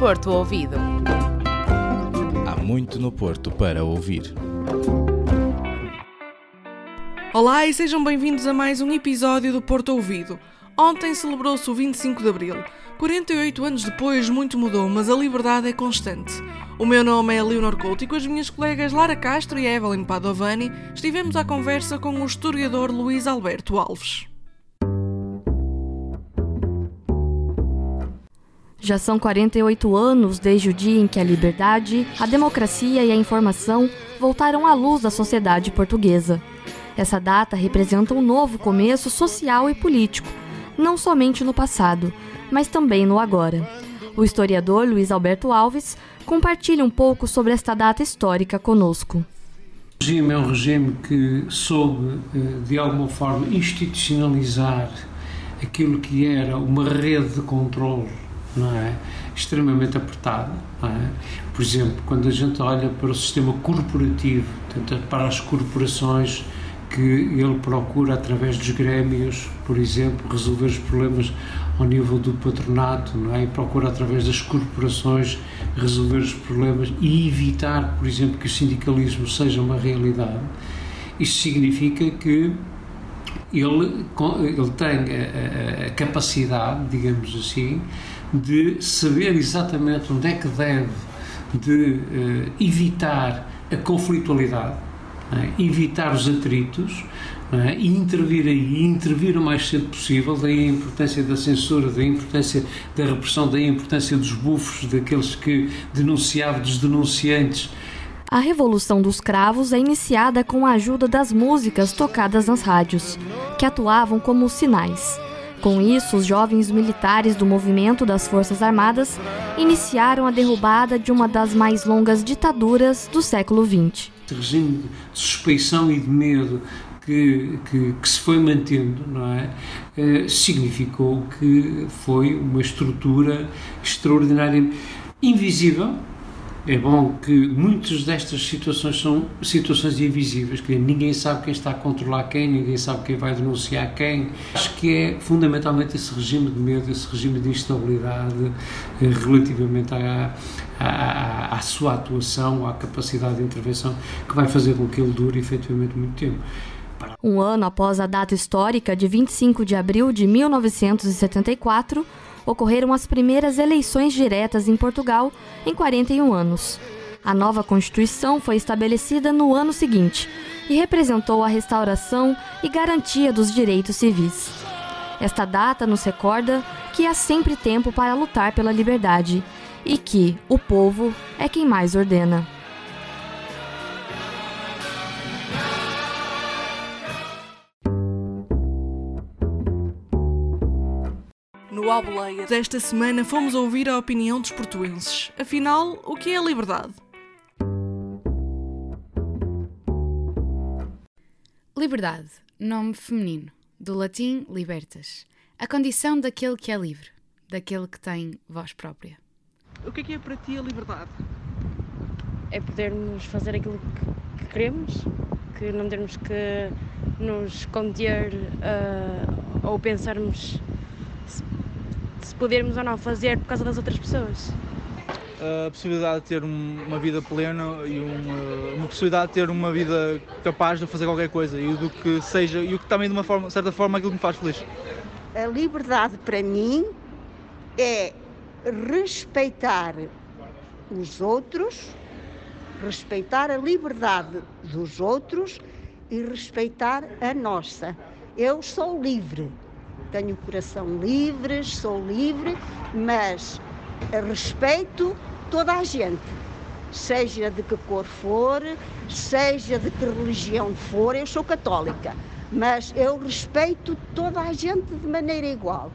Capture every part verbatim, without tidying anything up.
Porto Ouvido. Há muito no Porto para ouvir. Olá e sejam bem-vindos a mais um episódio do Porto Ouvido. Ontem celebrou-se o vinte e cinco de Abril. quarenta e oito anos depois muito mudou, mas a liberdade é constante. O meu nome é Leonor Couto e com as minhas colegas Lara Castro e Evelyn Padovani estivemos à conversa com o historiador Luís Alberto Alves. Já são quarenta e oito anos desde o dia em que a liberdade, a democracia e a informação voltaram à luz da sociedade portuguesa. Essa data representa um novo começo social e político, não somente no passado, mas também no agora. O historiador Luís Alberto Alves compartilha um pouco sobre esta data histórica conosco. O regime é um regime que soube, de alguma forma, institucionalizar aquilo que era uma rede de controle, não é? Extremamente apertada, não é? Por exemplo, quando a gente olha para o sistema corporativo, portanto, para as corporações que ele procura através dos grêmios, por exemplo, resolver os problemas ao nível do patronato, não é? E procura através das corporações resolver os problemas e evitar, por exemplo, que o sindicalismo seja uma realidade. Isso significa que ele, ele tem a, a, a capacidade, digamos assim, de saber exatamente onde é que deve, de uh, evitar a conflitualidade, né? Evitar os atritos, né? E intervir aí, intervir o mais cedo possível, daí a importância da censura, daí a importância da repressão, daí a importância dos bufos, daqueles que denunciavam, dos denunciantes. A Revolução dos Cravos é iniciada com a ajuda das músicas tocadas nas rádios, que atuavam como sinais. Com isso, os jovens militares do movimento das Forças Armadas iniciaram a derrubada de uma das mais longas ditaduras do século vinte. Este regime de suspeição e de medo que, que, que se foi mantendo, não é? Eh, significou que foi uma estrutura extraordinária, invisível. É bom que muitas destas situações são situações invisíveis, que ninguém sabe quem está a controlar quem, ninguém sabe quem vai denunciar quem. Acho que é fundamentalmente esse regime de medo, esse regime de instabilidade eh, relativamente à, à, à sua atuação, à capacidade de intervenção, que vai fazer com que ele dure efetivamente muito tempo. Um ano após a data histórica de vinte e cinco de abril de mil novecentos e setenta e quatro, ocorreram as primeiras eleições diretas em Portugal em quarenta e um anos. A nova Constituição foi estabelecida no ano seguinte e representou a restauração e garantia dos direitos civis. Esta data nos recorda que há sempre tempo para lutar pela liberdade e que o povo é quem mais ordena. No Alboleia desta semana fomos ouvir a opinião dos portuenses. Afinal, o que é a liberdade? Liberdade, nome feminino, do latim libertas. A condição daquele que é livre, daquele que tem voz própria. O que é que é para ti a liberdade? É podermos fazer aquilo que queremos, que não termos que nos conter uh, ou pensarmos se podermos ou não fazer por causa das outras pessoas. A possibilidade de ter uma vida plena e uma, uma possibilidade de ter uma vida capaz de fazer qualquer coisa e do que seja, e o que também de uma forma, certa forma aquilo que me faz feliz. A liberdade para mim é respeitar os outros, respeitar a liberdade dos outros e respeitar a nossa. Eu sou livre. Tenho o coração livre, sou livre, mas respeito toda a gente, seja de que cor for, seja de que religião for. Eu sou católica, mas eu respeito toda a gente de maneira igual.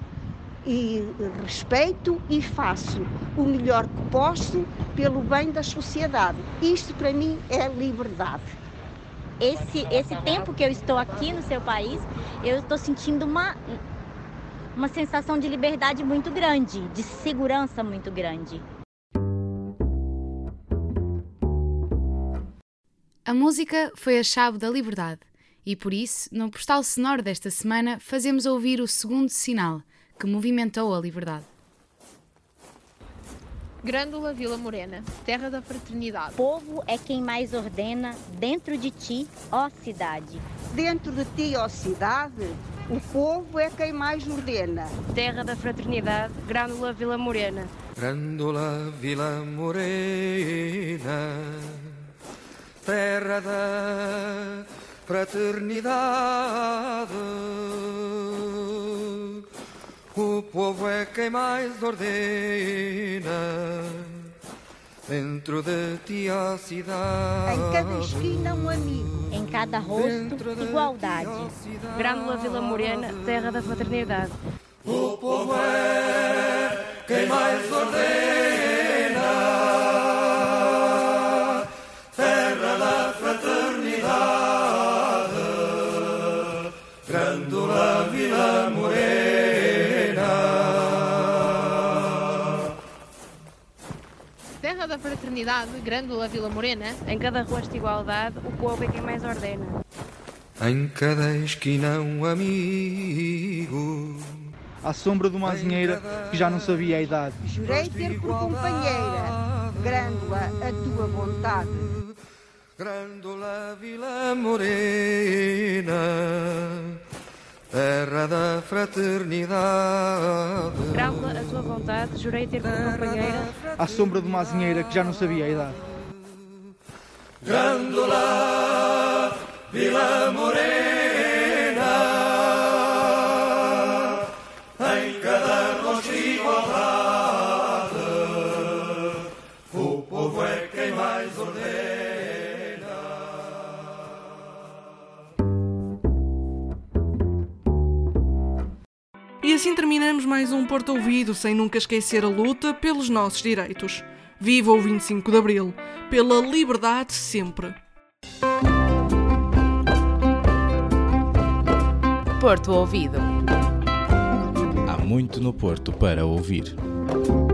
E respeito e faço o melhor que posso pelo bem da sociedade. Isto para mim é liberdade. Esse, esse tempo que eu estou aqui no seu país, eu estou sentindo uma... uma sensação de liberdade muito grande, de segurança muito grande. A música foi a chave da liberdade e, por isso, no Postal Sonoro desta semana, fazemos ouvir o segundo sinal que movimentou a liberdade. Grândola Vila Morena, terra da fraternidade. O povo é quem mais ordena dentro de ti, ó cidade. Dentro de ti, ó cidade, o povo é quem mais ordena. Terra da fraternidade, Grândola Vila Morena. Grândola Vila Morena, terra da fraternidade. O povo é quem mais ordena, dentro de ti a cidade. Em cada esquina um amigo, em cada rosto igualdade. Grândola Vila Morena, terra da fraternidade. O povo é quem mais ordena, terra da fraternidade. Grândola Vila Morena. Terra da fraternidade, Grândola Vila Morena. Em cada rosto igualdade, o povo é quem mais ordena. Em cada esquina um amigo. À sombra de uma azinheira que já não sabia a idade. Jurei ter por companheira, Grândola, a tua vontade. Grândola Vila Morena, terra da fraternidade. Grândola, a tua vontade, jurei ter por companheira. À sombra de uma azinheira que já não sabia a idade. Grândola Vila Morena, em cada rosto igualdade, o povo é quem mais ordena. E assim terminamos mais um Porto Ouvido, sem nunca esquecer a luta pelos nossos direitos. Viva o vinte e cinco de Abril! Pela liberdade sempre! Porto Ouvido. Há muito no Porto para ouvir.